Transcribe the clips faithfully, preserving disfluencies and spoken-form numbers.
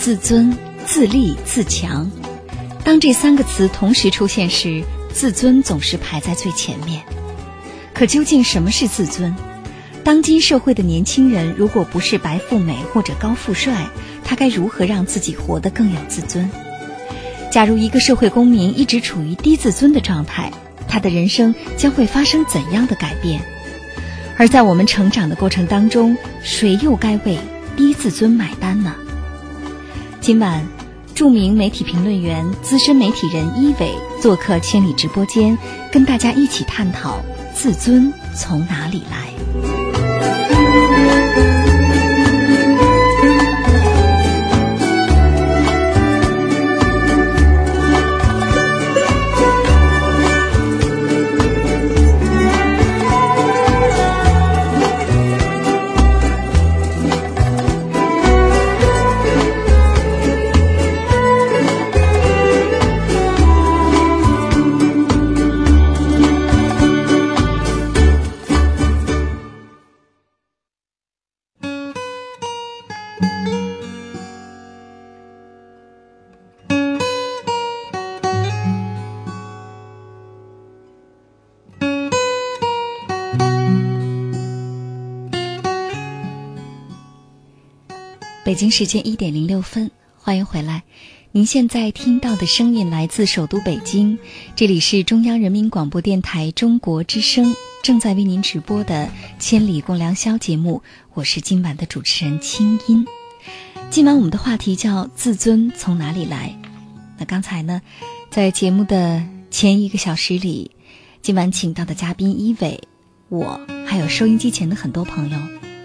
自尊、自立、自强，当这三个词同时出现时，自尊总是排在最前面。可究竟什么是自尊？当今社会的年轻人，如果不是白富美或者高富帅，他该如何让自己活得更有自尊？假如一个社会公民一直处于低自尊的状态，他的人生将会发生怎样的改变？而在我们成长的过程当中，谁又该为低自尊买单呢？今晚，著名媒体评论员、资深媒体人一伟做客千里直播间，跟大家一起探讨自尊从哪里来。北京时间一点零六分，欢迎回来。您现在听到的声音来自首都北京，这里是中央人民广播电台中国之声，正在为您直播的《千里共良宵》节目，我是今晚的主持人清音。今晚我们的话题叫“自尊从哪里来”。那刚才呢，在节目的前一个小时里，今晚请到的嘉宾一伟，我还有收音机前的很多朋友，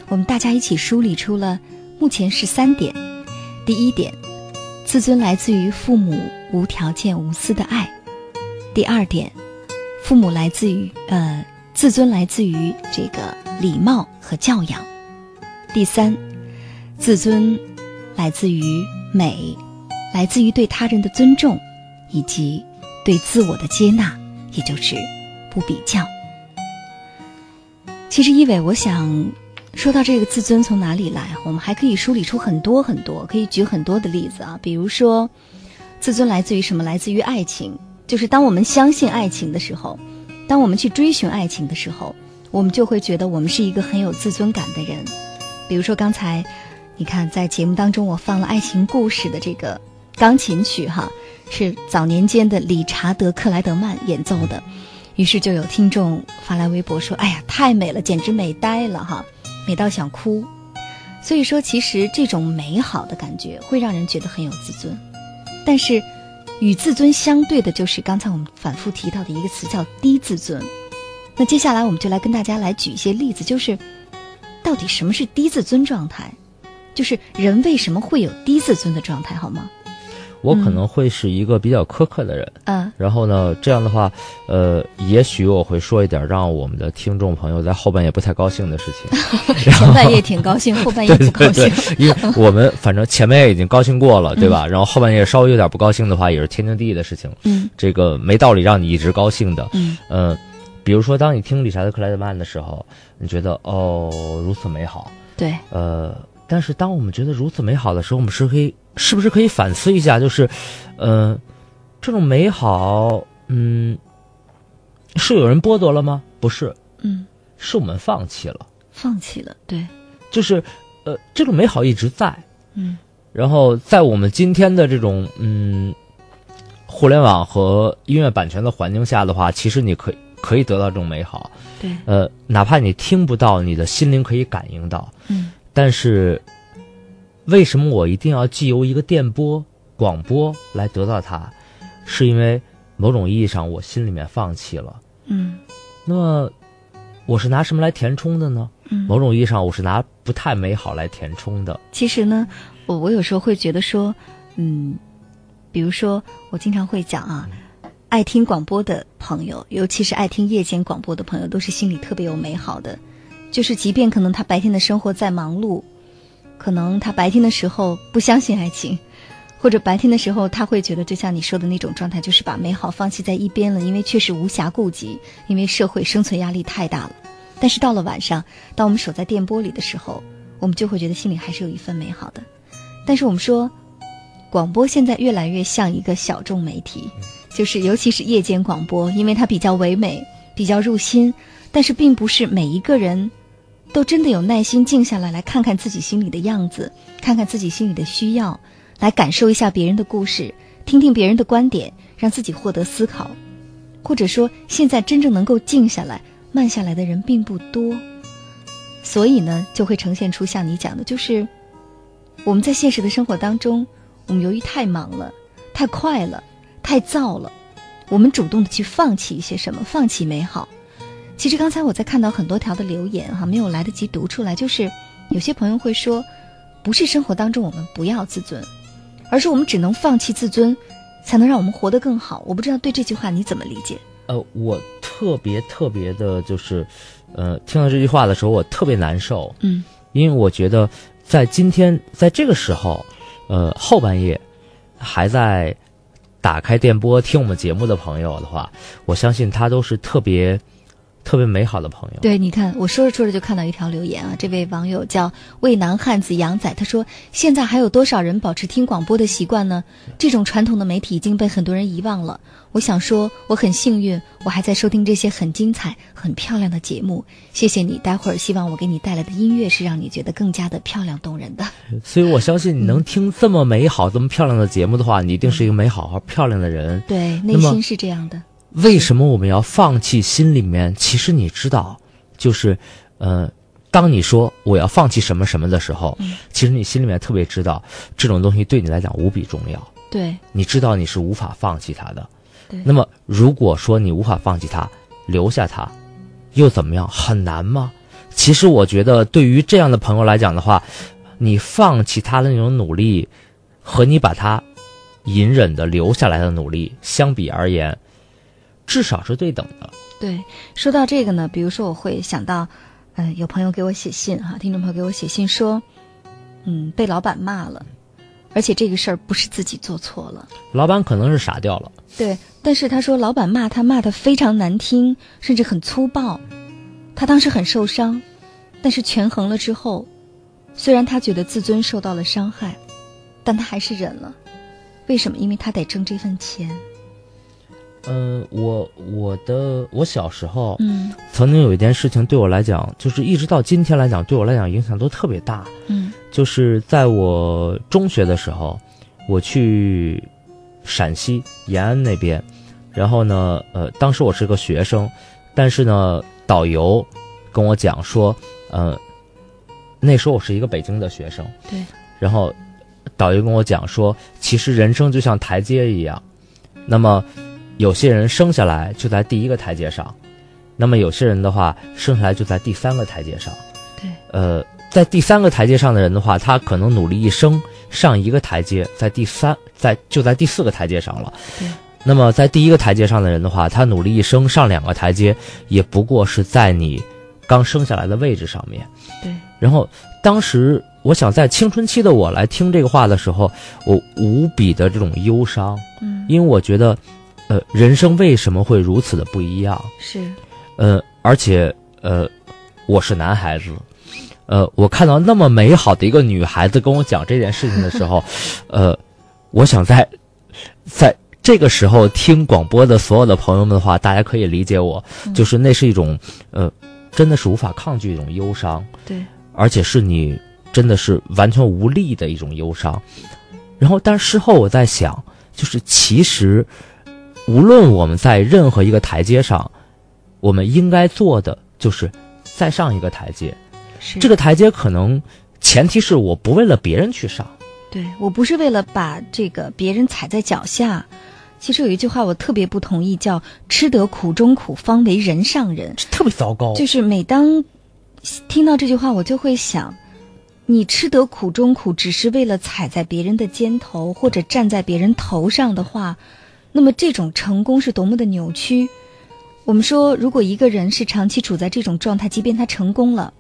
我们大家一起梳理出了。目前是三点。第一点，自尊来自于父母无条件无私的爱。第二点，父母来自于呃自尊来自于这个礼貌和教养。第三，自尊来自于美，来自于对他人的尊重以及对自我的接纳，也就是不比较。其实一伟，我想说到这个自尊从哪里来，我们还可以梳理出很多很多，可以举很多的例子啊。比如说，自尊来自于什么？来自于爱情，就是当我们相信爱情的时候，当我们去追寻爱情的时候，我们就会觉得我们是一个很有自尊感的人。比如说刚才，你看在节目当中我放了《爱情故事》的这个钢琴曲哈，是早年间的理查德·克莱德曼演奏的。于是就有听众发来微博说：“哎呀，太美了，简直美呆了哈！”美到想哭。所以说其实这种美好的感觉会让人觉得很有自尊，但是与自尊相对的就是刚才我们反复提到的一个词，叫低自尊。那接下来我们就来跟大家来举一些例子，就是到底什么是低自尊状态，就是人为什么会有低自尊的状态，好吗？我可能会是一个比较苛刻的人，嗯，然后呢，这样的话，呃，也许我会说一点让我们的听众朋友在后半夜不太高兴的事情。前半夜挺高兴，后半夜不高兴。对对对，因为我们反正前半夜已经高兴过了，对吧？嗯、然后后半夜稍微有点不高兴的话，也是天经地义的事情。嗯，这个没道理让你一直高兴的。嗯，呃，比如说当你听理查德·克莱德曼的时候，你觉得哦如此美好。对。呃，但是当我们觉得如此美好的时候，我们是可以。是不是可以反思一下，就是，呃，这种美好，嗯，是有人剥夺了吗？不是，嗯，是我们放弃了，放弃了，对，就是，呃，这种美好一直在，嗯，然后在我们今天的这种，嗯，互联网和音乐版权的环境下的话，其实你可以可以得到这种美好，对，呃，哪怕你听不到，你的心灵可以感应到，嗯，但是。为什么我一定要借由一个电波、广播来得到它？是因为某种意义上我心里面放弃了。嗯，那么我是拿什么来填充的呢？嗯，某种意义上我是拿不太美好来填充的。其实呢，我我有时候会觉得说，嗯，比如说我经常会讲啊，嗯、爱听广播的朋友，尤其是爱听夜间广播的朋友，都是心里特别有美好的。就是即便可能他白天的生活再忙碌，可能他白天的时候不相信爱情，或者白天的时候他会觉得就像你说的那种状态，就是把美好放弃在一边了，因为确实无暇顾及，因为社会生存压力太大了。但是到了晚上，当我们守在电波里的时候，我们就会觉得心里还是有一份美好的。但是我们说广播现在越来越像一个小众媒体，就是尤其是夜间广播，因为它比较唯美，比较入心，但是并不是每一个人都真的有耐心静下来，来看看自己心里的样子，看看自己心里的需要，来感受一下别人的故事，听听别人的观点，让自己获得思考。或者说现在真正能够静下来慢下来的人并不多，所以呢就会呈现出像你讲的，就是我们在现实的生活当中，我们由于太忙了，太快了，太躁了，我们主动的去放弃一些什么，放弃美好。其实刚才我在看到很多条的留言哈，没有来得及读出来，就是有些朋友会说，不是生活当中我们不要自尊，而是我们只能放弃自尊，才能让我们活得更好。我不知道对这句话你怎么理解？呃，我特别特别的就是，呃，听到这句话的时候我特别难受，嗯，因为我觉得在今天在这个时候，呃，后半夜还在打开电波听我们节目的朋友的话，我相信他都是特别。特别美好的朋友。对，你看我说着说着就看到一条留言啊，这位网友叫渭南汉子杨仔，他说现在还有多少人保持听广播的习惯呢？这种传统的媒体已经被很多人遗忘了。我想说我很幸运，我还在收听这些很精彩很漂亮的节目，谢谢你，待会儿希望我给你带来的音乐是让你觉得更加的漂亮动人的。所以我相信你能听这么美好、嗯、这么漂亮的节目的话，你一定是一个美好和漂亮的人。对，内心是这样的。为什么我们要放弃心里面？其实你知道，就是，呃，当你说我要放弃什么什么的时候，嗯、其实你心里面特别知道，这种东西对你来讲无比重要。对，你知道你是无法放弃它的。对。那么，如果说你无法放弃它，留下它，又怎么样？很难吗？其实我觉得，对于这样的朋友来讲的话，你放弃他的那种努力，和你把它隐忍的留下来的努力相比而言。至少是对等的。对，说到这个呢，比如说我会想到，呃，有朋友给我写信哈，听众朋友给我写信说，嗯，被老板骂了，而且这个事儿不是自己做错了，老板可能是傻掉了。对，但是他说老板骂他，骂得非常难听，甚至很粗暴，他当时很受伤，但是权衡了之后，虽然他觉得自尊受到了伤害，但他还是忍了。为什么？因为他得挣这份钱。呃，我我的我小时候，嗯，曾经有一件事情对我来讲，就是一直到今天来讲，对我来讲影响都特别大。嗯，就是在我中学的时候，我去陕西延安那边，然后呢，呃，当时我是个学生，但是呢，导游跟我讲说，呃，那时候我是一个北京的学生，对，然后导游跟我讲说，其实人生就像台阶一样，那么。有些人生下来就在第一个台阶上，那么有些人的话生下来就在第三个台阶上。对，呃，在第三个台阶上的人的话，他可能努力一生上一个台阶，在第三在就在第四个台阶上了。对，那么在第一个台阶上的人的话，他努力一生上两个台阶，也不过是在你刚生下来的位置上面。对，然后当时我想在青春期的我来听这个话的时候，我无比的这种忧伤，嗯，因为我觉得。呃，人生为什么会如此的不一样？是，呃，而且呃，我是男孩子，呃，我看到那么美好的一个女孩子跟我讲这件事情的时候，呃，我想在在这个时候听广播的所有的朋友们的话，大家可以理解我，嗯、就是那是一种呃，真的是无法抗拒一种忧伤，对，而且是你真的是完全无力的一种忧伤。然后，但事后我在想，就是其实。无论我们在任何一个台阶上，我们应该做的就是再上一个台阶。是，这个台阶可能前提是我不为了别人去上。对，我不是为了把这个别人踩在脚下，其实有一句话我特别不同意，叫吃得苦中苦，方为人上人，特别糟糕。就是每当听到这句话，我就会想，你吃得苦中苦，只是为了踩在别人的肩头或者站在别人头上的话，那么这种成功是多么的扭曲。我们说，如果一个人是长期处在这种状态，即便他成功了，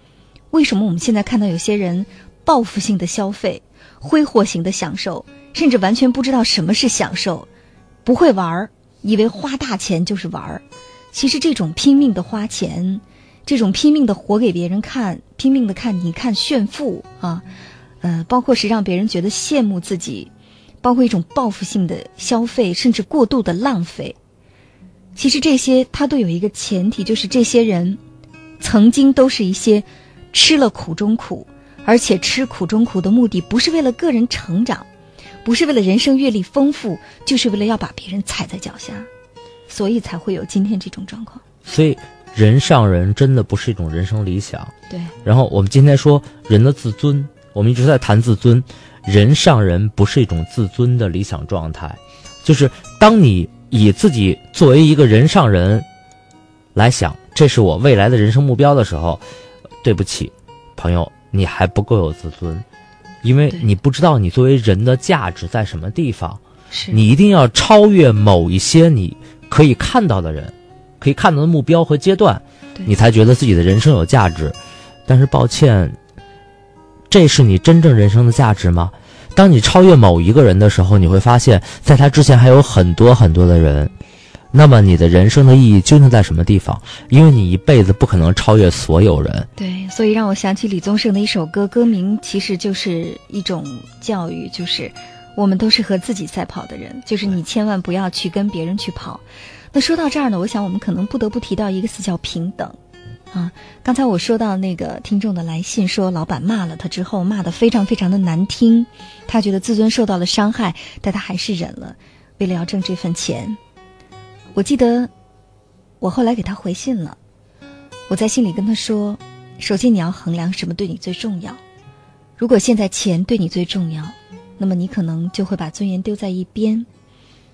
为什么我们现在看到有些人报复性的消费、挥霍型的享受，甚至完全不知道什么是享受，不会玩，以为花大钱就是玩。其实这种拼命的花钱，这种拼命的活给别人看，拼命的看你看炫富啊，呃，包括是让别人觉得羡慕自己，包括一种报复性的消费，甚至过度的浪费。其实这些它都有一个前提，就是这些人曾经都是一些吃了苦中苦，而且吃苦中苦的目的不是为了个人成长，不是为了人生阅历丰富，就是为了要把别人踩在脚下，所以才会有今天这种状况。所以人上人真的不是一种人生理想。对。然后我们今天说人的自尊，我们一直在谈自尊，人上人不是一种自尊的理想状态，就是当你以自己作为一个人上人来想，这是我未来的人生目标的时候，对不起，朋友，你还不够有自尊，因为你不知道你作为人的价值在什么地方。是。你一定要超越某一些你可以看到的人，可以看到的目标和阶段，你才觉得自己的人生有价值。但是抱歉，这是你真正人生的价值吗？当你超越某一个人的时候，你会发现在他之前还有很多很多的人，那么你的人生的意义究竟在什么地方？因为你一辈子不可能超越所有人。对，所以让我想起李宗盛的一首歌，歌名其实就是一种教育，就是我们都是和自己赛跑的人，就是你千万不要去跟别人去跑。那说到这儿呢，我想我们可能不得不提到一个词，叫平等啊。刚才我说到那个听众的来信，说老板骂了他之后，骂得非常非常的难听，他觉得自尊受到了伤害，但他还是忍了，为了要挣这份钱。我记得我后来给他回信了，我在信里跟他说，首先你要衡量什么对你最重要，如果现在钱对你最重要，那么你可能就会把尊严丢在一边，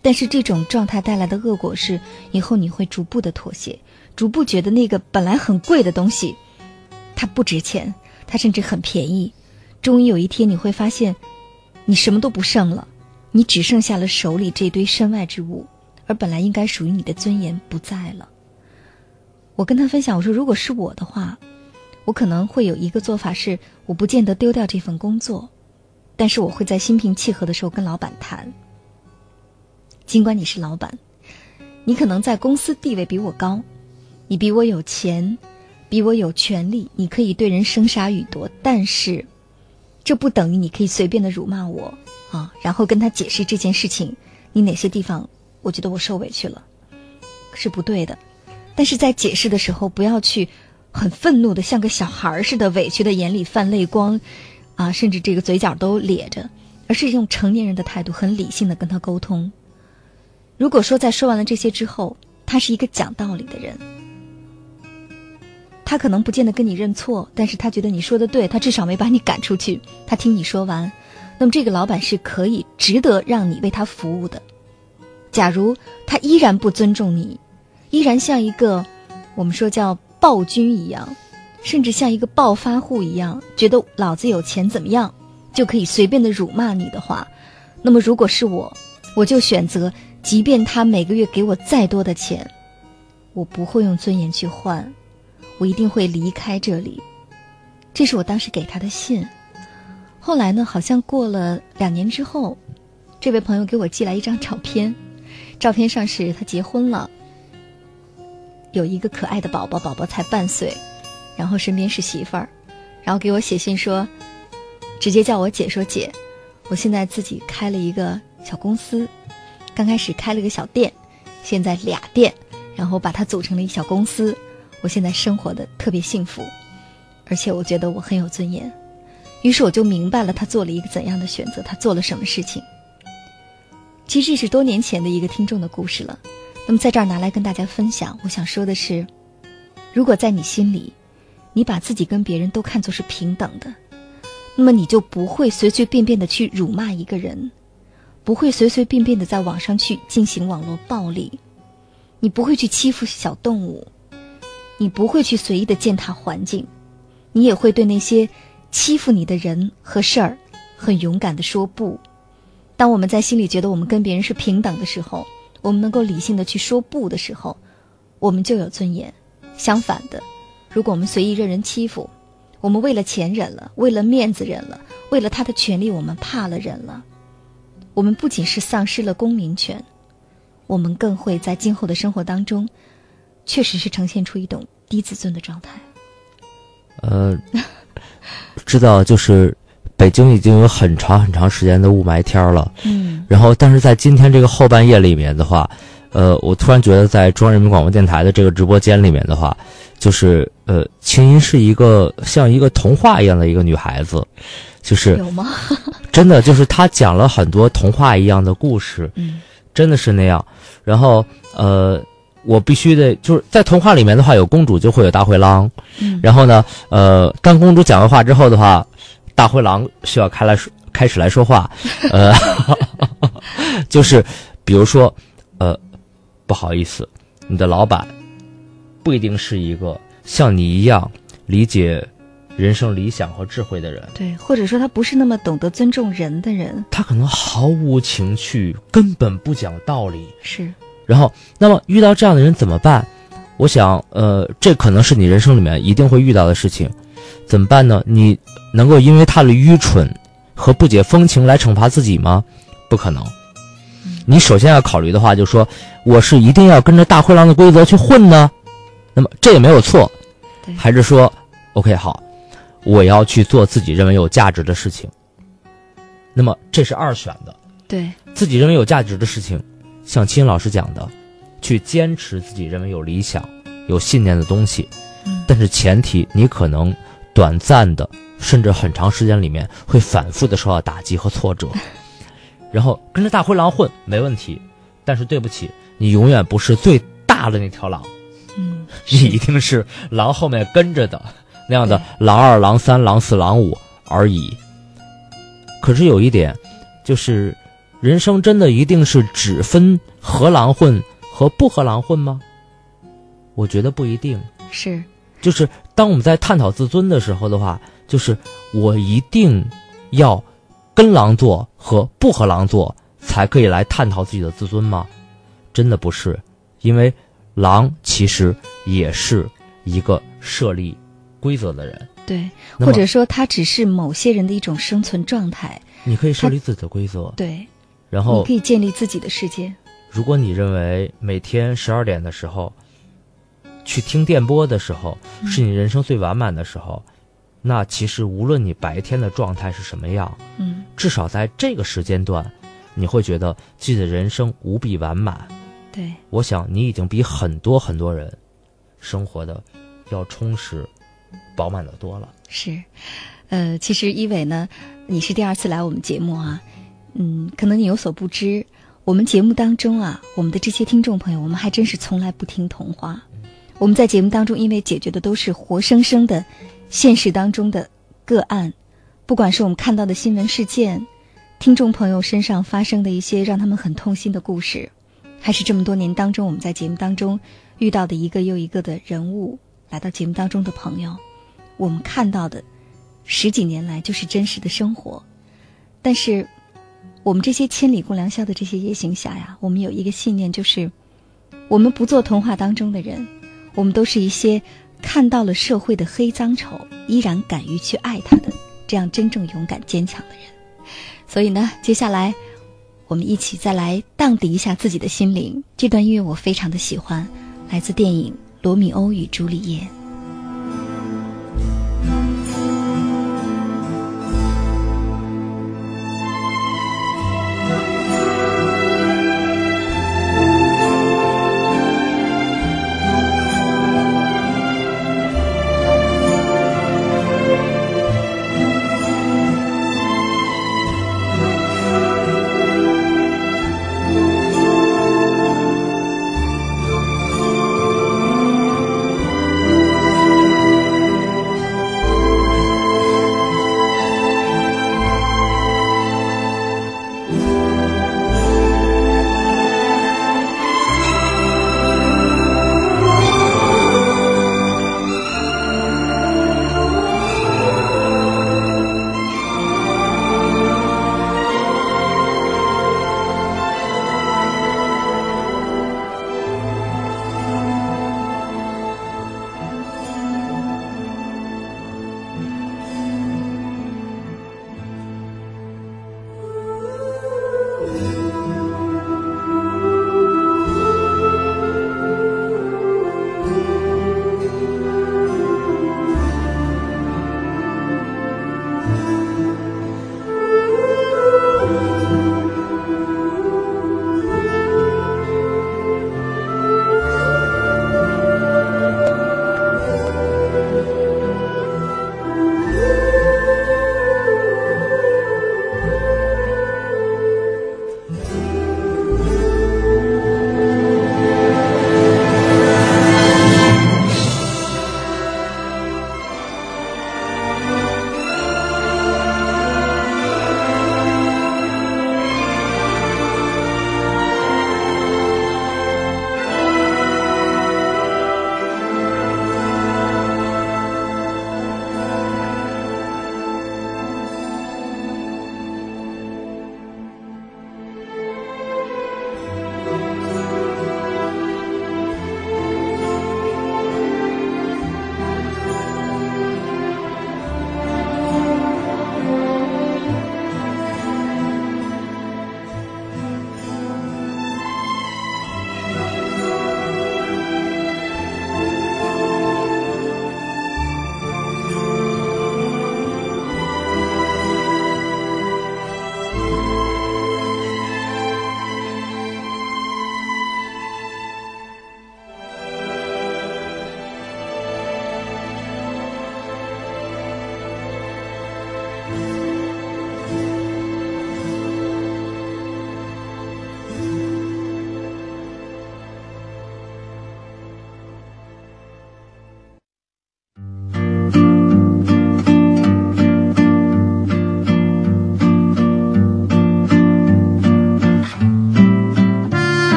但是这种状态带来的恶果是，以后你会逐步的妥协，逐步觉得那个本来很贵的东西，它不值钱，它甚至很便宜。终于有一天你会发现，你什么都不剩了，你只剩下了手里这堆身外之物，而本来应该属于你的尊严不在了。我跟他分享，我说如果是我的话，我可能会有一个做法是，我不见得丢掉这份工作，但是我会在心平气和的时候跟老板谈，尽管你是老板，你可能在公司地位比我高，你比我有钱，比我有权利，你可以对人生杀予夺，但是这不等于你可以随便的辱骂我啊，然后跟他解释这件事情，你哪些地方我觉得我受委屈了，是不对的。但是在解释的时候，不要去很愤怒的像个小孩似的，委屈的眼里泛泪光啊，甚至这个嘴角都咧着，而是用成年人的态度，很理性的跟他沟通。如果说在说完了这些之后，他是一个讲道理的人，他可能不见得跟你认错，但是他觉得你说的对，他至少没把你赶出去，他听你说完，那么这个老板是可以值得让你为他服务的。假如他依然不尊重你，依然像一个我们说叫暴君一样，甚至像一个暴发户一样，觉得老子有钱怎么样就可以随便的辱骂你的话，那么如果是我，我就选择即便他每个月给我再多的钱，我不会用尊严去换，我一定会离开这里。这是我当时给他的信。后来呢，好像过了两年之后，这位朋友给我寄来一张照片，照片上是他结婚了，有一个可爱的宝宝，宝宝才半岁，然后身边是媳妇儿，然后给我写信说，直接叫我姐，说姐，我现在自己开了一个小公司，刚开始开了个小店，现在俩店，然后把它组成了一小公司，我现在生活的特别幸福，而且我觉得我很有尊严。于是我就明白了他做了一个怎样的选择，他做了什么事情。其实这是多年前的一个听众的故事了，那么在这儿拿来跟大家分享。我想说的是，如果在你心里，你把自己跟别人都看作是平等的，那么你就不会随随便便的去辱骂一个人，不会随随便便的在网上去进行网络暴力，你不会去欺负小动物，你不会去随意的践踏环境，你也会对那些欺负你的人和事儿很勇敢的说不。当我们在心里觉得我们跟别人是平等的时候，我们能够理性的去说不的时候，我们就有尊严。相反的，如果我们随意任人欺负，我们为了钱忍了，为了面子忍了，为了他的权利我们怕了忍了，我们不仅是丧失了公民权，我们更会在今后的生活当中确实是呈现出一种低自尊的状态。呃，知道，就是北京已经有很长很长时间的雾霾天了，嗯，然后但是在今天这个后半夜里面的话，呃，我突然觉得在中央人民广播电台的这个直播间里面的话，就是呃，青音是一个像一个童话一样的一个女孩子，就是有吗？真的就是她讲了很多童话一样的故事，嗯，真的是那样。然后呃。我必须得，就是在童话里面的话，有公主就会有大灰狼，嗯，然后呢，呃，当公主讲完话之后的话，大灰狼需要开来开始来说话，呃，就是比如说，呃，不好意思，你的老板不一定是一个像你一样理解人生理想和智慧的人，对，或者说他不是那么懂得尊重人的人，他可能毫无情趣，根本不讲道理，是。然后那么遇到这样的人怎么办？我想呃这可能是你人生里面一定会遇到的事情，怎么办呢？你能够因为他的愚蠢和不解风情来惩罚自己吗？不可能。你首先要考虑的话就是说，我是一定要跟着大灰狼的规则去混呢，那么这也没有错，还是说 OK 好，我要去做自己认为有价值的事情，那么这是二选的。对，自己认为有价值的事情，像青老师讲的，去坚持自己认为有理想有信念的东西，嗯，但是前提你可能短暂的甚至很长时间里面会反复的受到打击和挫折，然后跟着大灰狼混没问题，但是对不起，你永远不是最大的那条狼，嗯，你一定是狼后面跟着的那样的狼二狼三狼四狼五而已。可是有一点就是人生真的一定是只分和狼混和不和狼混吗？我觉得不一定。是，就是当我们在探讨自尊的时候的话，就是我一定要跟狼做和不和狼做才可以来探讨自己的自尊吗？真的不是，因为狼其实也是一个设立规则的人。对，或者说他只是某些人的一种生存状态。你可以设立自己的规则。对。然后你可以建立自己的世界。如果你认为每天十二点的时候去听电波的时候，嗯，是你人生最完满的时候，那其实无论你白天的状态是什么样，嗯，至少在这个时间段你会觉得自己的人生无比完满。对，我想你已经比很多很多人生活的要充实饱满的多了。是，呃，其实一伟呢，你是第二次来我们节目啊，嗯，可能你有所不知，我们节目当中啊，我们的这些听众朋友，我们还真是从来不听童话。我们在节目当中因为解决的都是活生生的现实当中的个案，不管是我们看到的新闻事件，听众朋友身上发生的一些让他们很痛心的故事，还是这么多年当中我们在节目当中遇到的一个又一个的人物，来到节目当中的朋友，我们看到的十几年来就是真实的生活。但是我们这些千里共良宵的这些夜行侠呀，我们有一个信念，就是我们不做童话当中的人，我们都是一些看到了社会的黑脏丑依然敢于去爱他的这样真正勇敢坚强的人。所以呢，接下来我们一起再来荡涤一下自己的心灵。这段音乐我非常的喜欢，来自电影《罗密欧与朱丽叶》。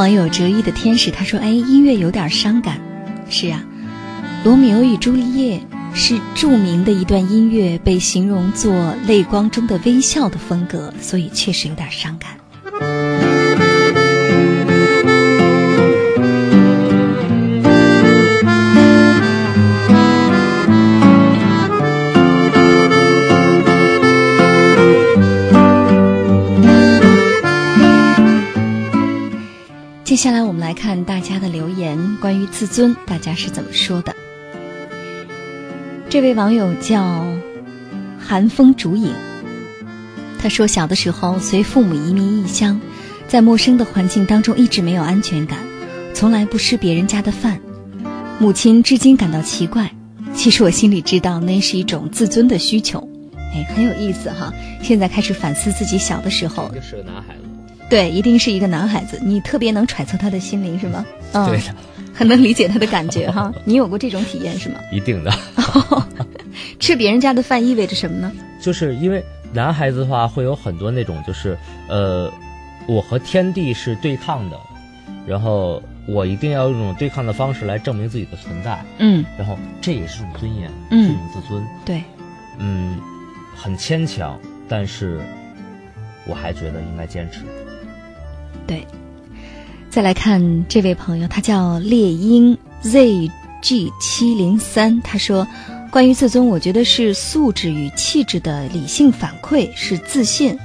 网友折翼的天使他说：“哎，音乐有点伤感。”是啊，罗密欧与朱丽叶是著名的一段音乐，被形容作泪光中的微笑的风格，所以确实有点伤感。接下来我们来看大家的留言，关于自尊大家是怎么说的。这位网友叫寒风竹影，他说：小的时候随父母移民异乡，在陌生的环境当中一直没有安全感，从来不吃别人家的饭，母亲至今感到奇怪，其实我心里知道那是一种自尊的需求。哎，很有意思哈，现在开始反思自己小的时候。就是个男孩子，对，一定是一个男孩子，你特别能揣测他的心灵是吗？嗯，对的，很能理解他的感觉哈。你有过这种体验是吗？一定的。吃别人家的饭意味着什么呢？就是因为男孩子的话会有很多那种就是呃，我和天地是对抗的，然后我一定要用一种对抗的方式来证明自己的存在。嗯，然后这也是一种尊严，嗯，是一种自尊。对，嗯，很牵强，但是我还觉得应该坚持。对，再来看这位朋友，他叫猎鹰 Z G 七零三， 他说：关于自尊，我觉得是素质与气质的理性反馈，是自信。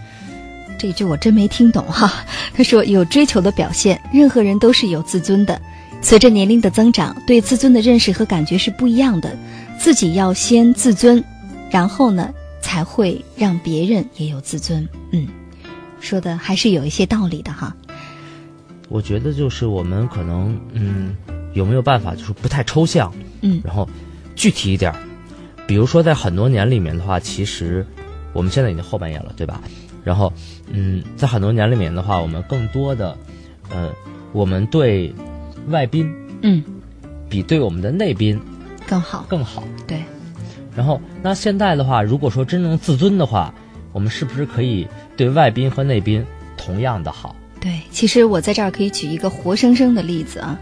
这一句我真没听懂哈、啊。他说：有追求的表现，任何人都是有自尊的，随着年龄的增长，对自尊的认识和感觉是不一样的，自己要先自尊，然后呢才会让别人也有自尊。嗯，说的还是有一些道理的哈。我觉得就是我们可能嗯有没有办法就是不太抽象，嗯，然后具体一点。比如说在很多年里面的话，其实我们现在已经后半夜了对吧，然后嗯在很多年里面的话，我们更多的呃我们对外宾嗯比对我们的内宾更好更好。对，然后那现在的话，如果说真正自尊的话，我们是不是可以对外宾和内宾同样的好？对，其实我在这儿可以举一个活生生的例子啊。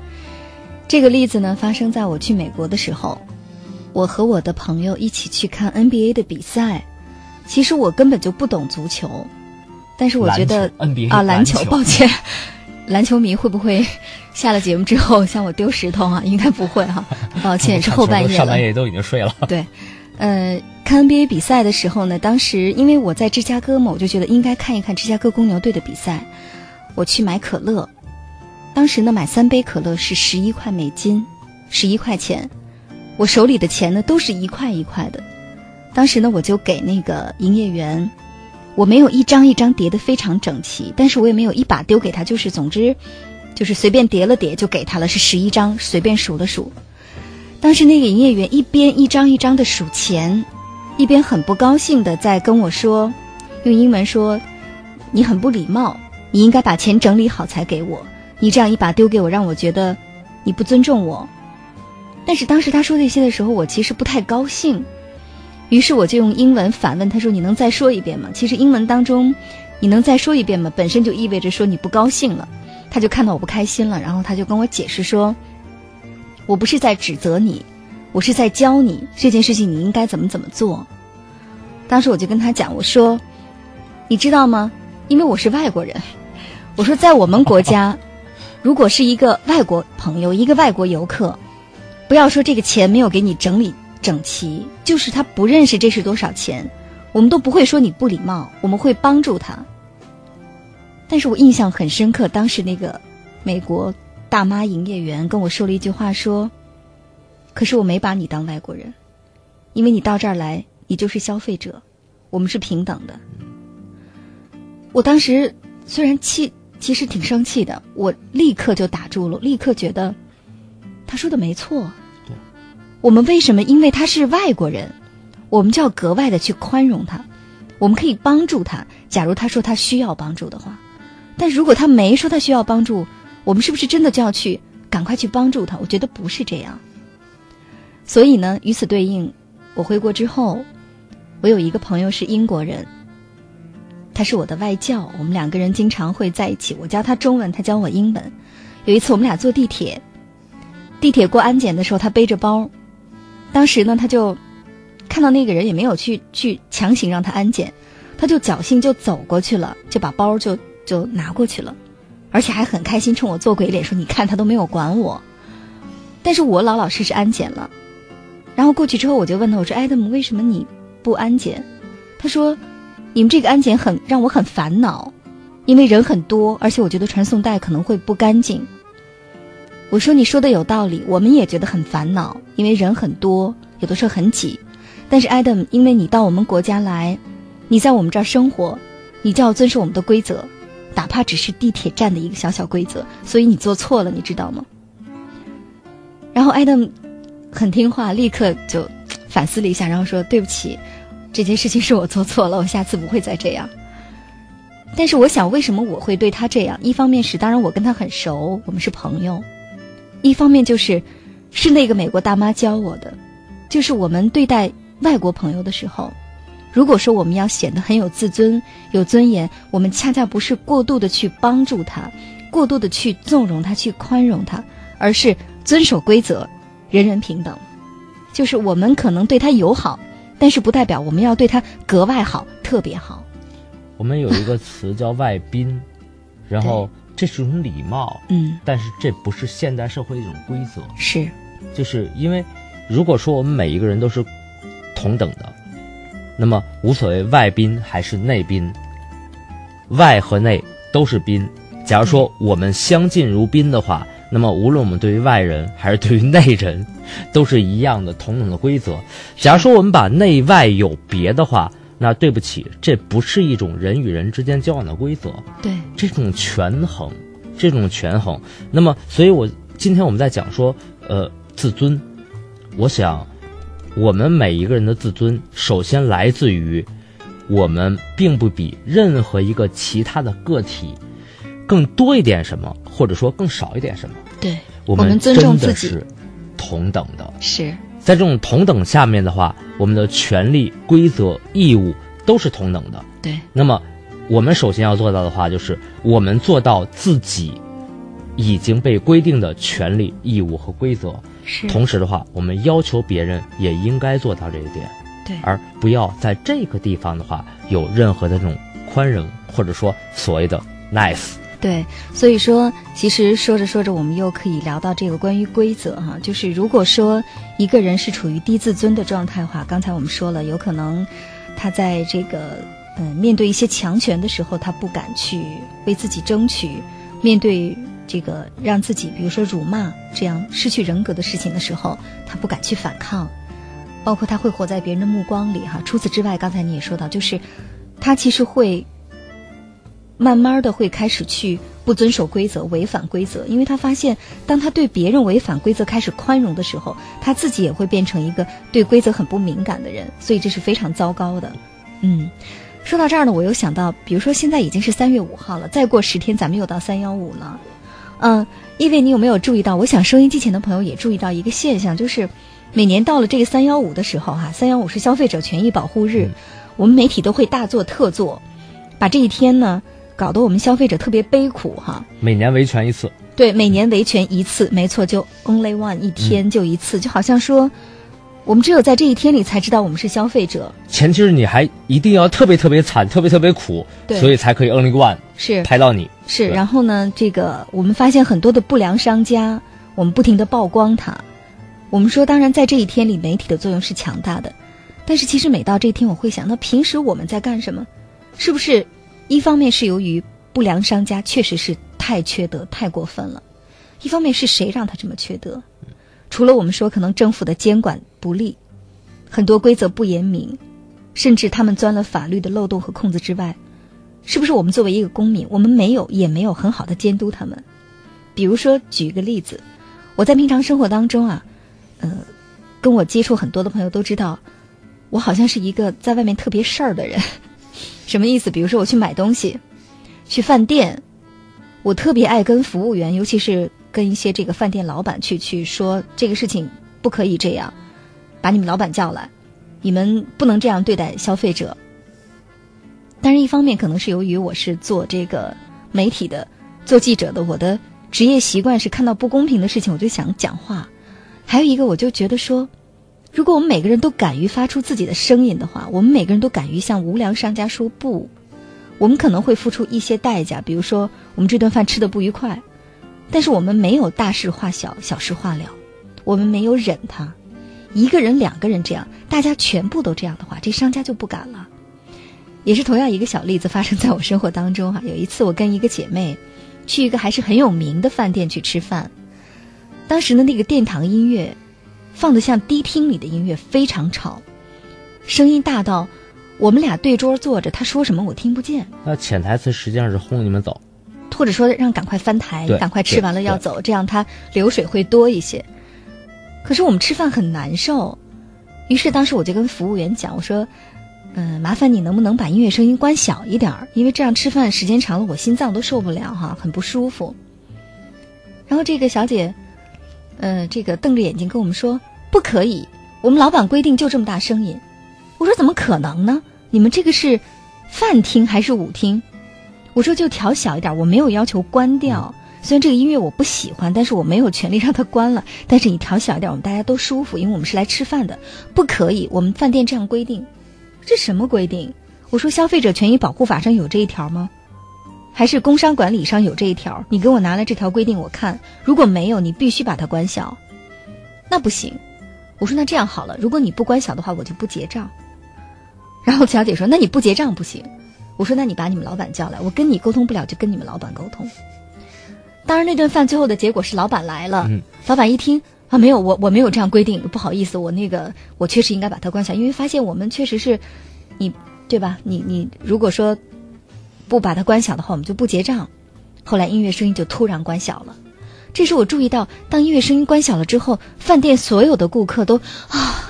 这个例子呢，发生在我去美国的时候，我和我的朋友一起去看 N B A 的比赛。其实我根本就不懂足球，但是我觉得啊，篮球，抱歉，篮球迷会不会下了节目之后向我丢石头啊？应该不会哈、啊，抱歉，是后半夜了，上半夜都已经睡了。对。呃，看 N B A 比赛的时候呢，当时因为我在芝加哥嘛，我就觉得应该看一看芝加哥公牛队的比赛。我去买可乐，当时呢买三杯可乐是十一块美金，十一块钱。我手里的钱呢都是一块一块的。当时呢我就给那个营业员，我没有一张一张叠得非常整齐，但是我也没有一把丢给他，就是总之就是随便叠了叠就给他了，是十一张，随便数了数。当时那个营业员一边一张一张的数钱，一边很不高兴的在跟我说，用英文说，你很不礼貌，你应该把钱整理好才给我，你这样一把丢给我，让我觉得你不尊重我。但是当时他说这些的时候，我其实不太高兴，于是我就用英文反问他说，你能再说一遍吗？其实英文当中你能再说一遍吗本身就意味着说你不高兴了。他就看到我不开心了，然后他就跟我解释说，我不是在指责你，我是在教你这件事情你应该怎么怎么做。当时我就跟他讲，我说你知道吗，因为我是外国人，我说在我们国家如果是一个外国朋友，一个外国游客，不要说这个钱没有给你整理整齐，就是他不认识这是多少钱，我们都不会说你不礼貌，我们会帮助他。但是我印象很深刻，当时那个美国大妈营业员跟我说了一句话，说可是我没把你当外国人，因为你到这儿来你就是消费者，我们是平等的。我当时虽然气，其实挺生气的，我立刻就打住了，立刻觉得他说的没错，我们为什么因为他是外国人我们就要格外的去宽容他，我们可以帮助他，假如他说他需要帮助的话，但如果他没说他需要帮助，我们是不是真的就要去赶快去帮助他？我觉得不是这样。所以呢，与此对应，我回国之后，我有一个朋友是英国人，他是我的外教，我们两个人经常会在一起，我教他中文，他教我英文。有一次我们俩坐地铁，地铁过安检的时候，他背着包，当时呢他就看到那个人也没有去去强行让他安检，他就侥幸就走过去了，就把包就就拿过去了，而且还很开心冲我做鬼脸说你看他都没有管我。但是我老老实实安检了，然后过去之后我就问他，我说 Adam 为什么你不安检？他说你们这个安检很让我很烦恼，因为人很多，而且我觉得传送带可能会不干净。我说你说的有道理，我们也觉得很烦恼，因为人很多，有的时候很挤。但是 Adam 因为你到我们国家来，你在我们这儿生活，你就要遵守我们的规则，哪怕只是地铁站的一个小小规则，所以你做错了，你知道吗？然后 Adam 很听话，立刻就反思了一下，然后说对不起，这件事情是我做错了，我下次不会再这样。但是我想为什么我会对他这样，一方面是当然我跟他很熟，我们是朋友，一方面就是是那个美国大妈教我的，就是我们对待外国朋友的时候，如果说我们要显得很有自尊有尊严，我们恰恰不是过度的去帮助他，过度的去纵容他，去宽容他，而是遵守规则，人人平等。就是我们可能对他友好，但是不代表我们要对他格外好，特别好。我们有一个词叫外宾，然后这是一种礼貌，嗯，但是这不是现代社会的一种规则。是，就是因为如果说我们每一个人都是同等的，那么无所谓外宾还是内宾，外和内都是宾。假如说我们相敬如宾的话，那么无论我们对于外人还是对于内人都是一样的同等的规则。假如说我们把内外有别的话，那对不起，这不是一种人与人之间交往的规则。对，这种权衡，这种权衡。那么所以我今天我们在讲说呃自尊，我想我们每一个人的自尊首先来自于我们并不比任何一个其他的个体更多一点什么，或者说更少一点什么。对，我们尊重自己，是同等的。是，在这种同等下面的话，我们的权利、规则、义务都是同等的。对，那么我们首先要做到的话，就是我们做到自己已经被规定的权利、义务和规则。是，同时的话，我们要求别人也应该做到这一点。对，而不要在这个地方的话有任何的这种宽容，或者说所谓的 nice。对，所以说其实说着说着我们又可以聊到这个关于规则哈、啊，就是如果说一个人是处于低自尊的状态的话，刚才我们说了，有可能他在这个嗯、呃、面对一些强权的时候，他不敢去为自己争取，面对这个让自己比如说辱骂这样失去人格的事情的时候，他不敢去反抗，包括他会活在别人的目光里哈、啊。除此之外，刚才你也说到，就是他其实会慢慢的会开始去不遵守规则，违反规则，因为他发现当他对别人违反规则开始宽容的时候，他自己也会变成一个对规则很不敏感的人，所以这是非常糟糕的。嗯，说到这儿呢，我又想到，比如说现在已经是三月五号了，再过十天咱们又到三幺五了。嗯，因为你有没有注意到，我想收音机前的朋友也注意到一个现象，就是每年到了这个三幺五的时候哈、啊，三幺五是消费者权益保护日、嗯、我们媒体都会大做特做，把这一天呢搞得我们消费者特别悲苦哈，每年维权一次。对，每年维权一次，没错，就 only one， 一天就一次、嗯、就好像说我们只有在这一天里才知道我们是消费者，前提是你还一定要特别特别惨，特别特别苦，所以才可以 only one 是拍到你。是，然后呢这个我们发现很多的不良商家，我们不停地曝光它，我们说当然在这一天里媒体的作用是强大的，但是其实每到这一天我会想，那平时我们在干什么？是不是一方面是由于不良商家确实是太缺德太过分了，一方面是谁让他这么缺德？除了我们说可能政府的监管不力，很多规则不严明，甚至他们钻了法律的漏洞和空子之外，是不是我们作为一个公民，我们没有也没有很好的监督他们？比如说举一个例子，我在平常生活当中啊呃，跟我接触很多的朋友都知道我好像是一个在外面特别事儿的人。什么意思？比如说我去买东西，去饭店，我特别爱跟服务员，尤其是跟一些这个饭店老板去去说这个事情不可以这样，把你们老板叫来，你们不能这样对待消费者。但是一方面可能是由于我是做这个媒体的，做记者的，我的职业习惯是看到不公平的事情我就想讲话。还有一个我就觉得说，如果我们每个人都敢于发出自己的声音的话，我们每个人都敢于向无良商家说不，我们可能会付出一些代价，比如说我们这顿饭吃得不愉快，但是我们没有大事化小，小事化了，我们没有忍他。一个人两个人这样，大家全部都这样的话，这商家就不敢了。也是同样一个小例子发生在我生活当中哈、啊。有一次我跟一个姐妹去一个还是很有名的饭店去吃饭，当时呢那个殿堂音乐放得像迪厅里的音乐，非常吵，声音大到我们俩对桌坐着，他说什么我听不见。那潜台词实际上是轰你们走，或者说让赶快翻台，赶快吃完了要走，这样它流水会多一些。可是我们吃饭很难受，于是当时我就跟服务员讲，我说嗯，麻烦你能不能把音乐声音关小一点儿，因为这样吃饭时间长了我心脏都受不了哈，很不舒服。然后这个小姐呃，这个瞪着眼睛跟我们说，不可以，我们老板规定就这么大声音。我说怎么可能呢，你们这个是饭厅还是舞厅？我说就调小一点，我没有要求关掉，虽然这个音乐我不喜欢，但是我没有权利让它关了，但是你调小一点，我们大家都舒服，因为我们是来吃饭的。不可以，我们饭店这样规定。这什么规定？我说消费者权益保护法上有这一条吗？还是工商管理上有这一条？你给我拿来这条规定我看，如果没有，你必须把它关小。那不行，我说那这样好了，如果你不关小的话，我就不结账。然后小姐说那你不结账不行。我说那你把你们老板叫来，我跟你沟通不了就跟你们老板沟通。当然那顿饭最后的结果是老板来了、嗯、老板一听啊，没有，我我没有这样规定，不好意思，我那个我确实应该把它关下，因为发现我们确实是你对吧，你你如果说不把它关小的话，我们就不结账。后来音乐声音就突然关小了，这时我注意到当音乐声音关小了之后，饭店所有的顾客都啊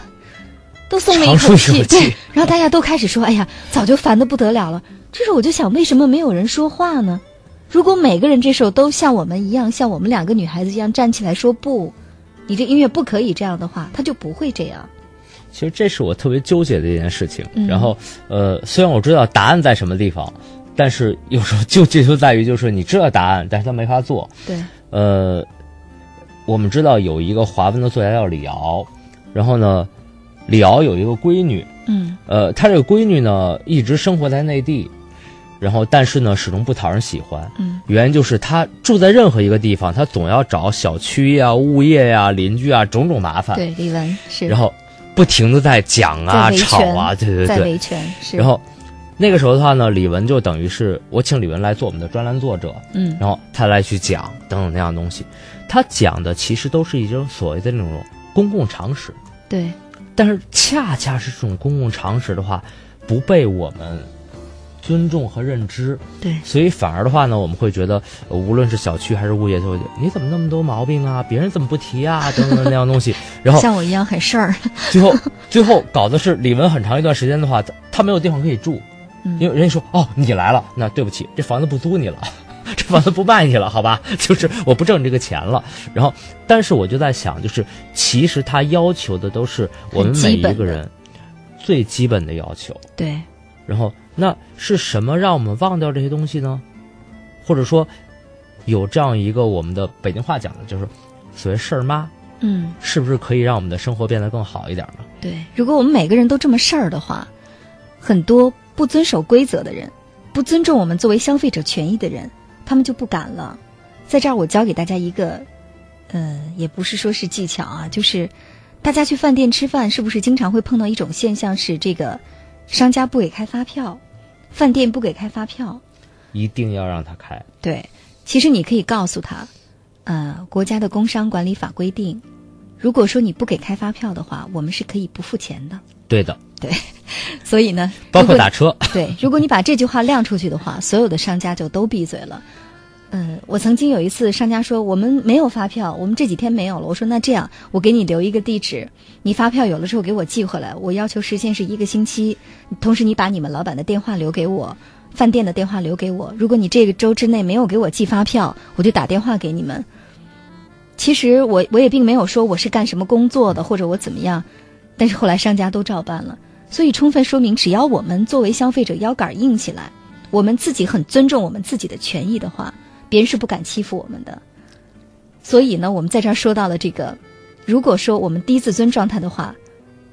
都松了一口气，对，然后大家都开始说哎呀早就烦得不得了了。这时我就想为什么没有人说话呢？如果每个人这时候都像我们一样，像我们两个女孩子一样站起来说不，你这音乐不可以这样的话，他就不会这样。其实这是我特别纠结的一件事情、嗯、然后呃，虽然我知道答案在什么地方，但是有时候纠结就在于就是你知道答案但是他没法做。对，呃，我们知道有一个华文的作家叫李敖，然后呢李敖有一个闺女，嗯，呃，她这个闺女呢一直生活在内地，然后但是呢始终不讨人喜欢，嗯，原因就是她住在任何一个地方，她总要找小区呀、啊、物业呀、啊、邻居啊种种麻烦，对，李文是，然后不停的在讲啊、吵啊，对对对，在维权是。然后那个时候的话呢，李文就等于是我请李文来做我们的专栏作者，嗯，然后他来去讲等等那样的东西，他讲的其实都是一种所谓的那种公共常识，对。但是恰恰是这种公共常识的话不被我们尊重和认知，对，所以反而的话呢我们会觉得、呃、无论是小区还是物业就会觉得你怎么那么多毛病啊，别人怎么不提啊等等那样东西，然后像我一样很事儿最后最后搞的是李文很长一段时间的话 他, 他没有地方可以住、嗯、因为人家说哦你来了，那对不起这房子不租你了，这房子不卖你了，好吧，就是我不挣你这个钱了。然后但是我就在想，就是其实他要求的都是我们每一个人最基本的要求，对。然后那是什么让我们忘掉这些东西呢？或者说有这样一个我们的北京话讲的就是所谓事儿妈，嗯，是不是可以让我们的生活变得更好一点呢？对，如果我们每个人都这么事儿的话，很多不遵守规则的人，不尊重我们作为消费者权益的人，他们就不敢了。在这儿我教给大家一个呃，也不是说是技巧啊，就是大家去饭店吃饭是不是经常会碰到一种现象，是这个商家不给开发票，饭店不给开发票，一定要让他开。对，其实你可以告诉他呃，国家的工商管理法规定，如果说你不给开发票的话，我们是可以不付钱的。对的，对，所以呢包括打车，对，如果你把这句话亮出去的话，所有的商家就都闭嘴了。嗯，我曾经有一次商家说我们没有发票，我们这几天没有了，我说那这样我给你留一个地址，你发票有了之后给我寄回来，我要求时限是一个星期，同时你把你们老板的电话留给我，饭店的电话留给我，如果你这个周之内没有给我寄发票，我就打电话给你们。其实我我也并没有说我是干什么工作的或者我怎么样，但是后来商家都照办了。所以充分说明，只要我们作为消费者腰杆硬起来，我们自己很尊重我们自己的权益的话，别人是不敢欺负我们的。所以呢，我们在这儿说到了这个，如果说我们低自尊状态的话，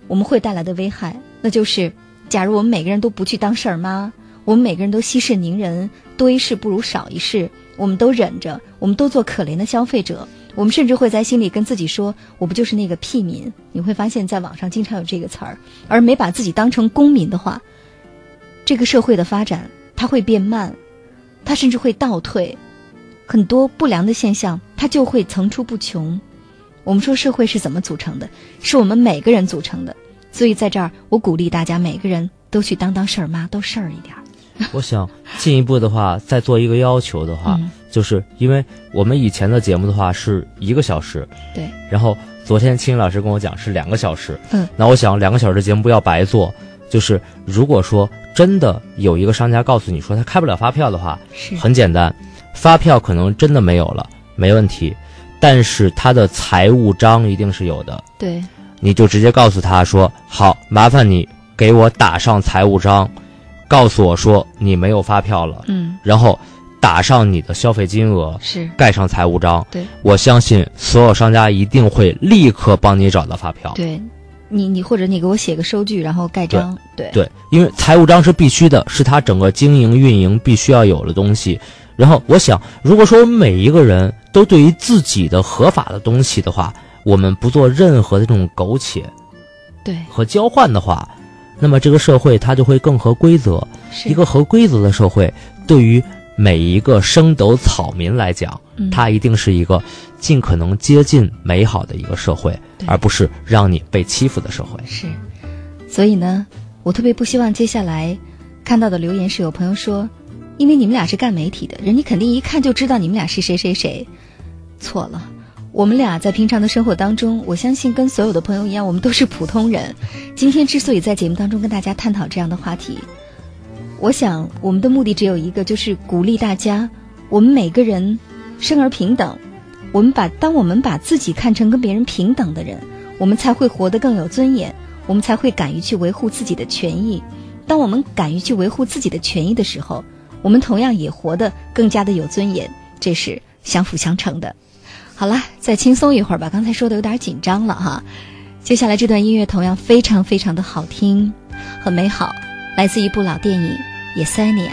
我们会带来的危害，那就是假如我们每个人都不去当事儿妈，我们每个人都息事宁人，多一事不如少一事，我们都忍着，我们都做可怜的消费者，我们甚至会在心里跟自己说，我不就是那个屁民。你会发现在网上经常有这个词儿，而没把自己当成公民的话，这个社会的发展它会变慢，它甚至会倒退，很多不良的现象它就会层出不穷。我们说社会是怎么组成的，是我们每个人组成的，所以在这儿我鼓励大家每个人都去当当事儿妈，都事儿一点。我想进一步的话再做一个要求的话、嗯、就是因为我们以前的节目的话是一个小时，对，然后昨天青云老师跟我讲是两个小时，嗯，那我想两个小时的节目不要白做，就是如果说真的有一个商家告诉你说他开不了发票的话，是很简单，发票可能真的没有了，没问题，但是他的财务章一定是有的，对，你就直接告诉他说，好，麻烦你给我打上财务章，告诉我说你没有发票了，嗯，然后打上你的消费金额，是盖上财务章，对，我相信所有商家一定会立刻帮你找到发票，对，你你或者你给我写个收据，然后盖章，对 对, 对，因为财务章是必须的，是他整个经营运营必须要有的东西。然后我想，如果说每一个人都对于自己的合法的东西的话，我们不做任何的这种苟且，对，和交换的话，那么这个社会它就会更合规则。一个合规则的社会，对于每一个升斗草民来讲，嗯、它一定是一个尽可能接近美好的一个社会，而不是让你被欺负的社会。是，所以呢，我特别不希望接下来看到的留言是有朋友说，因为你们俩是干媒体的，人家肯定一看就知道你们俩是谁谁谁。错了，我们俩在平常的生活当中，我相信跟所有的朋友一样，我们都是普通人。今天之所以在节目当中跟大家探讨这样的话题，我想我们的目的只有一个，就是鼓励大家，我们每个人生而平等，我们把当我们把自己看成跟别人平等的人，我们才会活得更有尊严，我们才会敢于去维护自己的权益。当我们敢于去维护自己的权益的时候，我们同样也活得更加的有尊严，这是相辅相成的。好啦，再轻松一会儿吧，刚才说的有点紧张了哈。接下来这段音乐同样非常非常的好听，很美好，来自一部老电影《野塞尼亚》。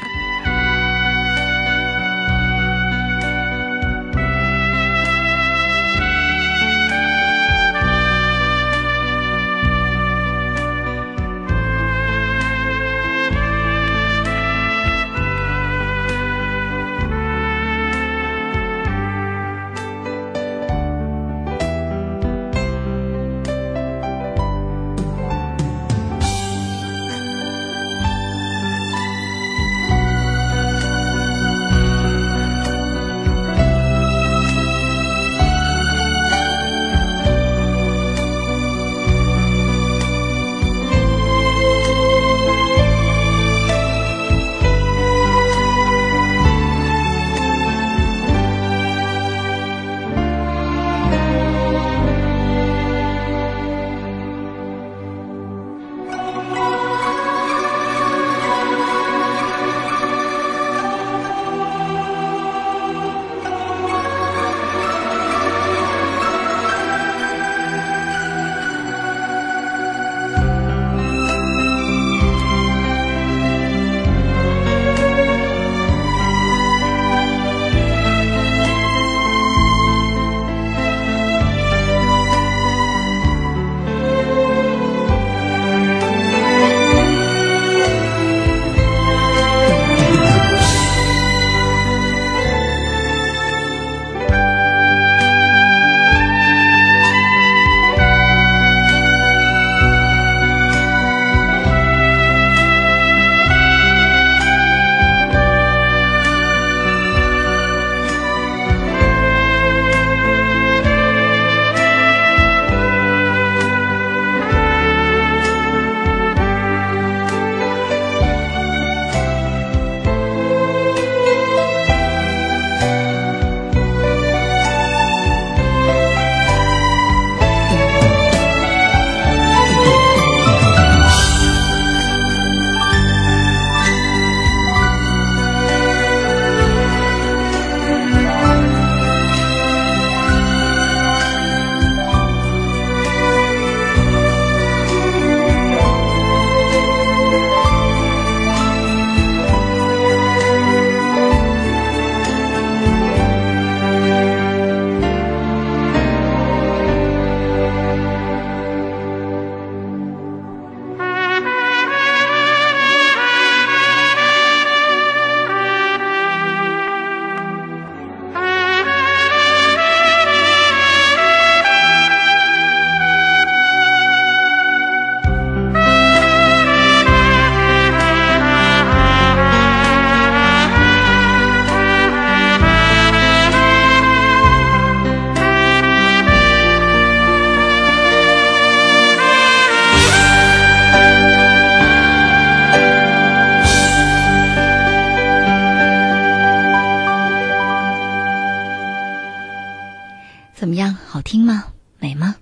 听吗？美吗？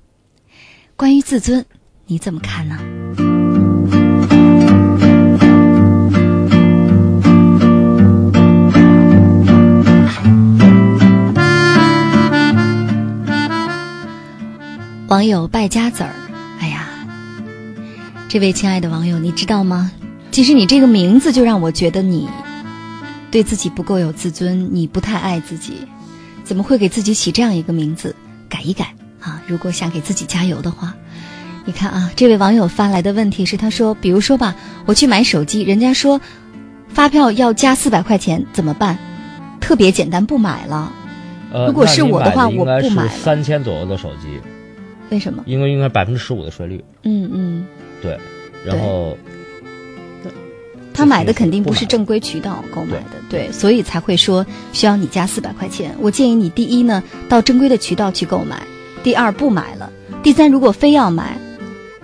关于自尊，你怎么看呢？网友败家子儿，哎呀，这位亲爱的网友，你知道吗？其实你这个名字就让我觉得你对自己不够有自尊，你不太爱自己，怎么会给自己起这样一个名字？改一改啊！如果想给自己加油的话，你看啊，这位网友发来的问题是，他说，比如说吧，我去买手机，人家说发票要加四百块钱，怎么办？特别简单，不买了。呃、如果是我的话，我不买了。三千左右的手机，为什么？因为应该百分之十五的税率。嗯嗯，对，然后。他买的肯定不是正规渠道购买的，对，所以才会说需要你加四百块钱。我建议你，第一呢，到正规的渠道去购买；第二，不买了；第三，如果非要买，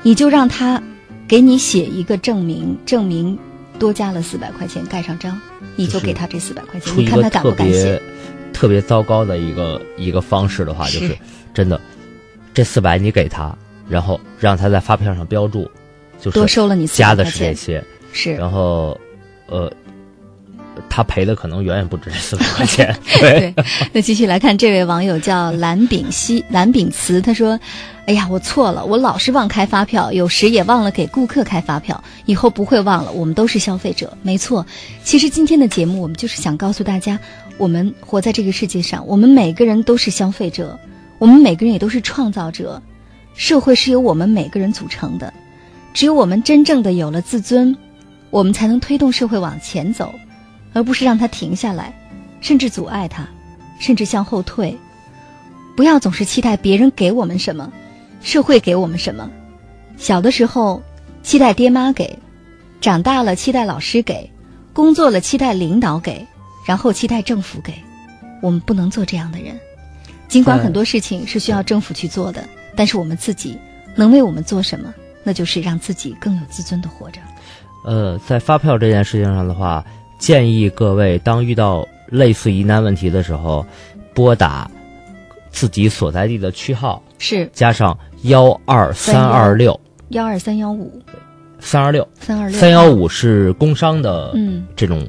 你就让他给你写一个证明，证明多加了四百块钱，盖上章，你就给他这四百块钱。你看他敢不敢写？特别糟糕的一个一个方式的话，就是真的，这四百你给他，然后让他在发票上标注，就是多收了你加的是这些。是，然后，呃，他赔的可能远远不止四百块钱。对，对，那继续来看这位网友叫蓝炳熙、蓝炳慈，他说：“哎呀，我错了，我老是忘开发票，有时也忘了给顾客开发票，以后不会忘了。我们都是消费者，没错。其实今天的节目，我们就是想告诉大家，我们活在这个世界上，我们每个人都是消费者，我们每个人也都是创造者，社会是由我们每个人组成的，只有我们真正的有了自尊。”我们才能推动社会往前走，而不是让它停下来，甚至阻碍它，甚至向后退。不要总是期待别人给我们什么，社会给我们什么。小的时候期待爹妈给，长大了期待老师给，工作了期待领导给，然后期待政府给。我们不能做这样的人。尽管很多事情是需要政府去做的，但是我们自己能为我们做什么，那就是让自己更有自尊地活着。呃，在发票这件事情上的话，建议各位当遇到类似疑难问题的时候，拨打自己所在地的区号，是加上幺二三二六、幺二三幺五、三二六、三二六、三幺五是工商的，嗯，这种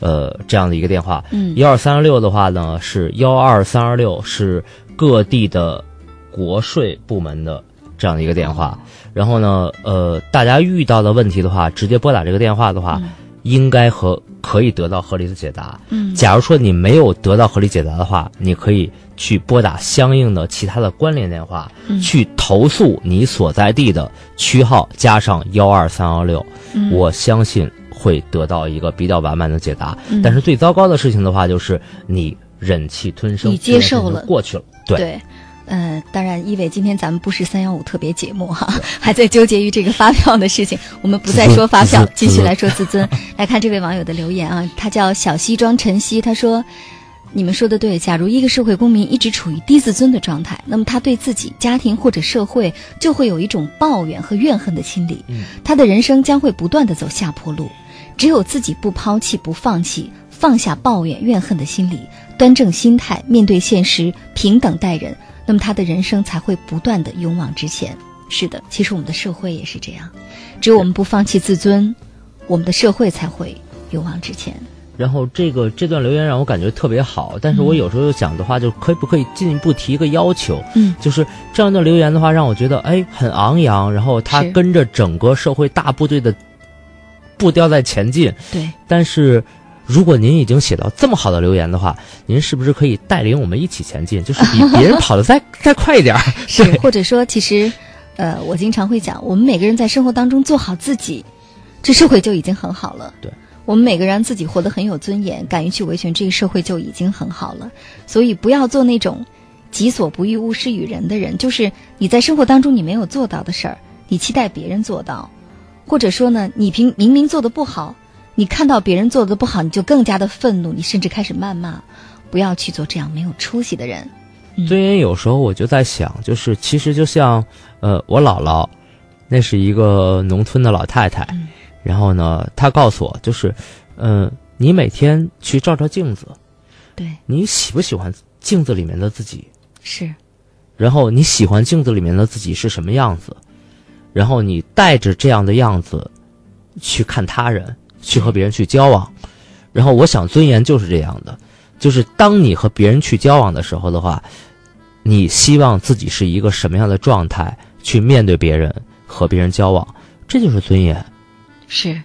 呃这样的一个电话，嗯，幺二三二六的话呢是幺二三二六是各地的国税部门的。这样的一个电话，然后呢，呃，大家遇到的问题的话，直接拨打这个电话的话，嗯、应该和可以得到合理的解答。嗯，假如说你没有得到合理解答的话，你可以去拨打相应的其他的关联电话，嗯、去投诉你所在地的区号加上幺二三幺六。我相信会得到一个比较完满的解答。嗯、但是最糟糕的事情的话，就是你忍气吞声，你接受了，过去了，对。对，呃，当然，一伟，今天咱们不是三幺五特别节目哈，还在纠结于这个发票的事情，我们不再说发票，继续来说自尊。来看这位网友的留言啊，他叫小西装晨曦，他说：“你们说的对，假如一个社会公民一直处于低自尊的状态，那么他对自己、家庭或者社会就会有一种抱怨和怨恨的心理，嗯、他的人生将会不断地走下坡路。只有自己不抛弃、不放弃，放下抱怨、怨恨的心理，端正心态，面对现实，平等待人。”那么他的人生才会不断的勇往直前。是的，其实我们的社会也是这样，只有我们不放弃自尊，我们的社会才会勇往直前。然后这个这段留言让我感觉特别好，但是我有时候想的话，嗯、就可不可以进一步提一个要求？嗯，就是这样的留言的话，让我觉得哎很昂扬，然后他跟着整个社会大部队的步调在前进。对，但是。如果您已经写到这么好的留言的话，您是不是可以带领我们一起前进，就是比别人跑得再再快一点？是，或者说，其实，呃，我经常会讲，我们每个人在生活当中做好自己，这社会就已经很好了。对，我们每个人自己活得很有尊严，敢于去维权，这个社会就已经很好了。所以，不要做那种己所不欲，勿施于人的人。就是你在生活当中你没有做到的事儿，你期待别人做到，或者说呢，你平明明做得不好。你看到别人做的不好，你就更加的愤怒，你甚至开始谩骂，不要去做这样没有出息的人。嗯、所以有时候我就在想，就是其实就像，呃，我姥姥，那是一个农村的老太太，嗯、然后呢，她告诉我，就是，嗯、呃，你每天去照照镜子，对，你喜不喜欢镜子里面的自己？是，然后你喜欢镜子里面的自己是什么样子，然后你带着这样的样子去看他人，去和别人去交往。然后我想尊严就是这样的，就是当你和别人去交往的时候的话，你希望自己是一个什么样的状态去面对别人，和别人交往，这就是尊严。是。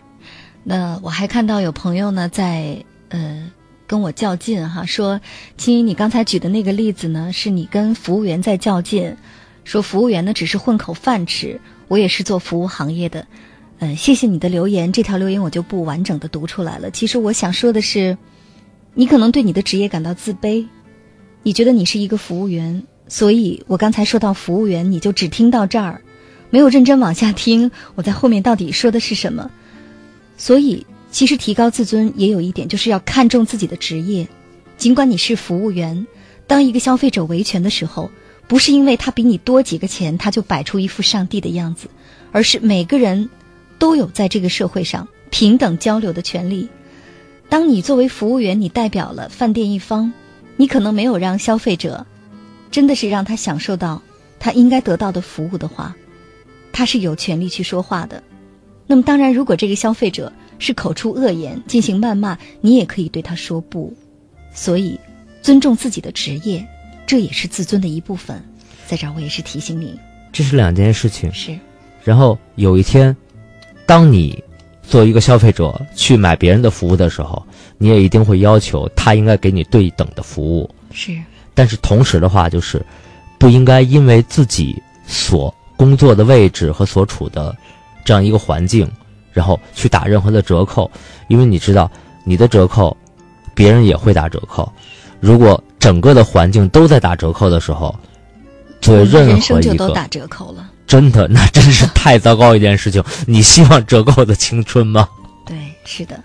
那我还看到有朋友呢在呃跟我较劲哈，说青衣你刚才举的那个例子呢是你跟服务员在较劲，说服务员呢只是混口饭吃，我也是做服务行业的。嗯、呃，谢谢你的留言，这条留言我就不完整的读出来了。其实我想说的是，你可能对你的职业感到自卑，你觉得你是一个服务员，所以我刚才说到服务员你就只听到这儿，没有认真往下听我在后面到底说的是什么。所以其实提高自尊也有一点，就是要看重自己的职业。尽管你是服务员，当一个消费者维权的时候，不是因为他比你多几个钱他就摆出一副上帝的样子，而是每个人都有在这个社会上平等交流的权利。当你作为服务员，你代表了饭店一方，你可能没有让消费者真的是让他享受到他应该得到的服务的话，他是有权利去说话的。那么当然，如果这个消费者是口出恶言进行谩骂，你也可以对他说不。所以尊重自己的职业，这也是自尊的一部分。在这儿我也是提醒你，这是两件事情。是。然后有一天当你作为一个消费者去买别人的服务的时候，你也一定会要求他应该给你对等的服务。是。但是同时的话，就是不应该因为自己所工作的位置和所处的这样一个环境，然后去打任何的折扣。因为你知道你的折扣别人也会打折扣，如果整个的环境都在打折扣的时候，作为任何一个人生就都打折扣了，真的，那真是太糟糕一件事情。你希望折扣的青春吗？对，是的。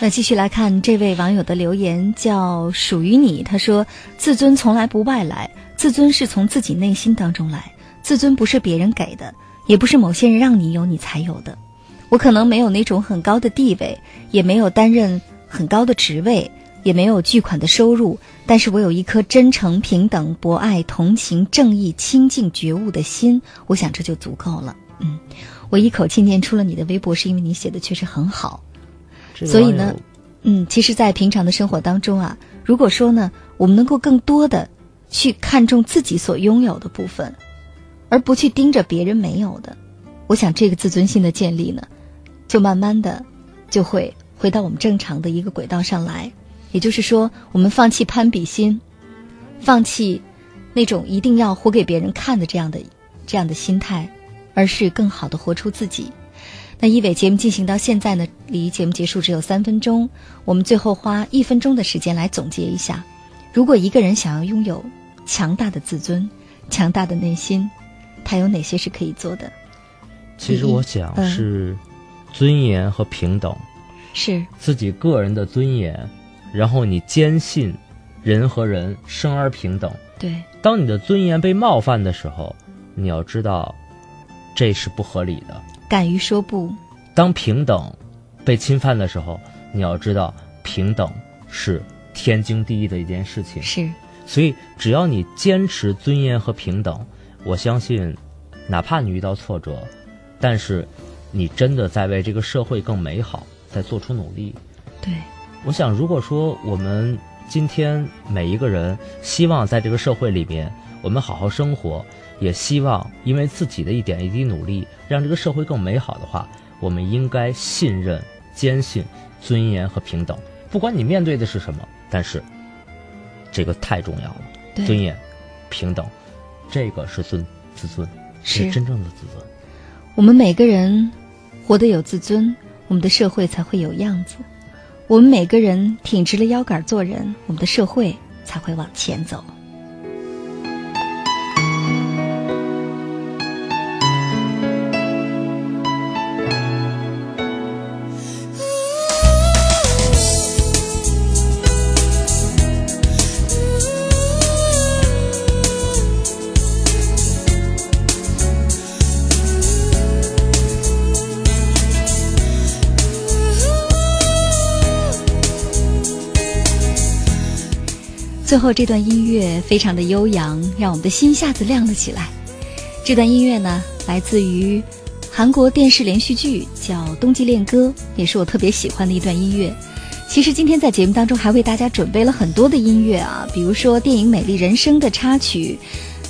那继续来看这位网友的留言，叫属于你。他说，自尊从来不外来，自尊是从自己内心当中来，自尊不是别人给的，也不是某些人让你有你才有的。我可能没有那种很高的地位，也没有担任很高的职位，也没有巨款的收入，但是我有一颗真诚、平等、博爱、同情、正义、清净、觉悟的心，我想这就足够了。嗯，我一口气念出了你的微博，是因为你写的确实很好。所以呢，嗯，其实在平常的生活当中啊，如果说呢，我们能够更多的去看重自己所拥有的部分，而不去盯着别人没有的，我想这个自尊心的建立呢，就慢慢的就会回到我们正常的一个轨道上来。也就是说，我们放弃攀比心，放弃那种一定要活给别人看的这样的这样的心态，而是更好的活出自己。那一伟，节目进行到现在呢，离节目结束只有三分钟，我们最后花一分钟的时间来总结一下。如果一个人想要拥有强大的自尊、强大的内心，他有哪些是可以做的？其实我想是尊严和平等，是自己个人的尊严，然后你坚信人和人生而平等。对，当你的尊严被冒犯的时候，你要知道这是不合理的，敢于说不。当平等被侵犯的时候，你要知道平等是天经地义的一件事情。是，所以只要你坚持尊严和平等，我相信哪怕你遇到挫折，但是你真的在为这个社会更美好在做出努力。对，我想如果说我们今天每一个人希望在这个社会里面我们好好生活，也希望因为自己的一点一滴努力让这个社会更美好的话，我们应该信任、坚信尊严和平等，不管你面对的是什么，但是这个太重要了。尊严、平等，这个是尊自尊，是真正的自尊。我们每个人活得有自尊，我们的社会才会有样子。我们每个人挺直了腰杆做人，我们的社会才会往前走。最后这段音乐非常的悠扬，让我们的心一下子亮了起来。这段音乐呢，来自于韩国电视连续剧叫《冬季恋歌》，也是我特别喜欢的一段音乐。其实今天在节目当中还为大家准备了很多的音乐啊，比如说电影《美丽人生》的插曲，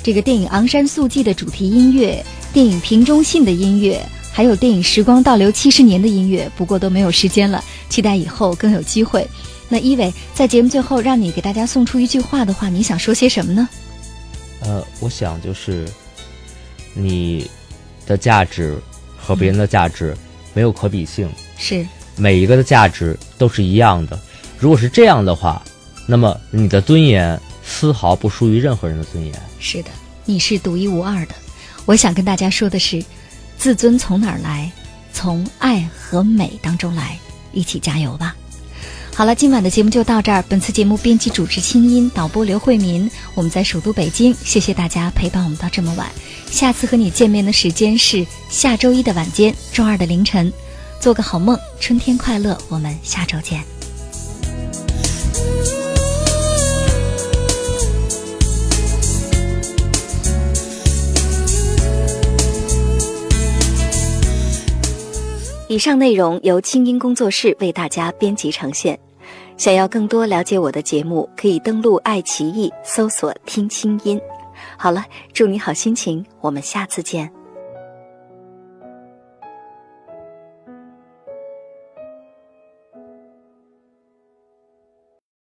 这个电影《昂山素季》的主题音乐，电影《瓶中信》的音乐，还有电影《时光倒流七十年》的音乐，不过都没有时间了，期待以后更有机会。那一伟，在节目最后让你给大家送出一句话的话，你想说些什么呢？呃，我想就是你的价值和别人的价值没有可比性，是每一个的价值都是一样的。如果是这样的话，那么你的尊严丝毫不输于任何人的尊严。是的，你是独一无二的。我想跟大家说的是，自尊从哪儿来？从爱和美当中来。一起加油吧。好了，今晚的节目就到这儿。本次节目编辑主持清音，导播刘慧民，我们在首都北京。谢谢大家陪伴我们到这么晚，下次和你见面的时间是下周一的晚间，周二的凌晨。做个好梦，春天快乐，我们下周见。以上内容由清音工作室为大家编辑呈现。想要更多了解我的节目，可以登录爱奇艺搜索听清音。好了，祝你好心情，我们下次见。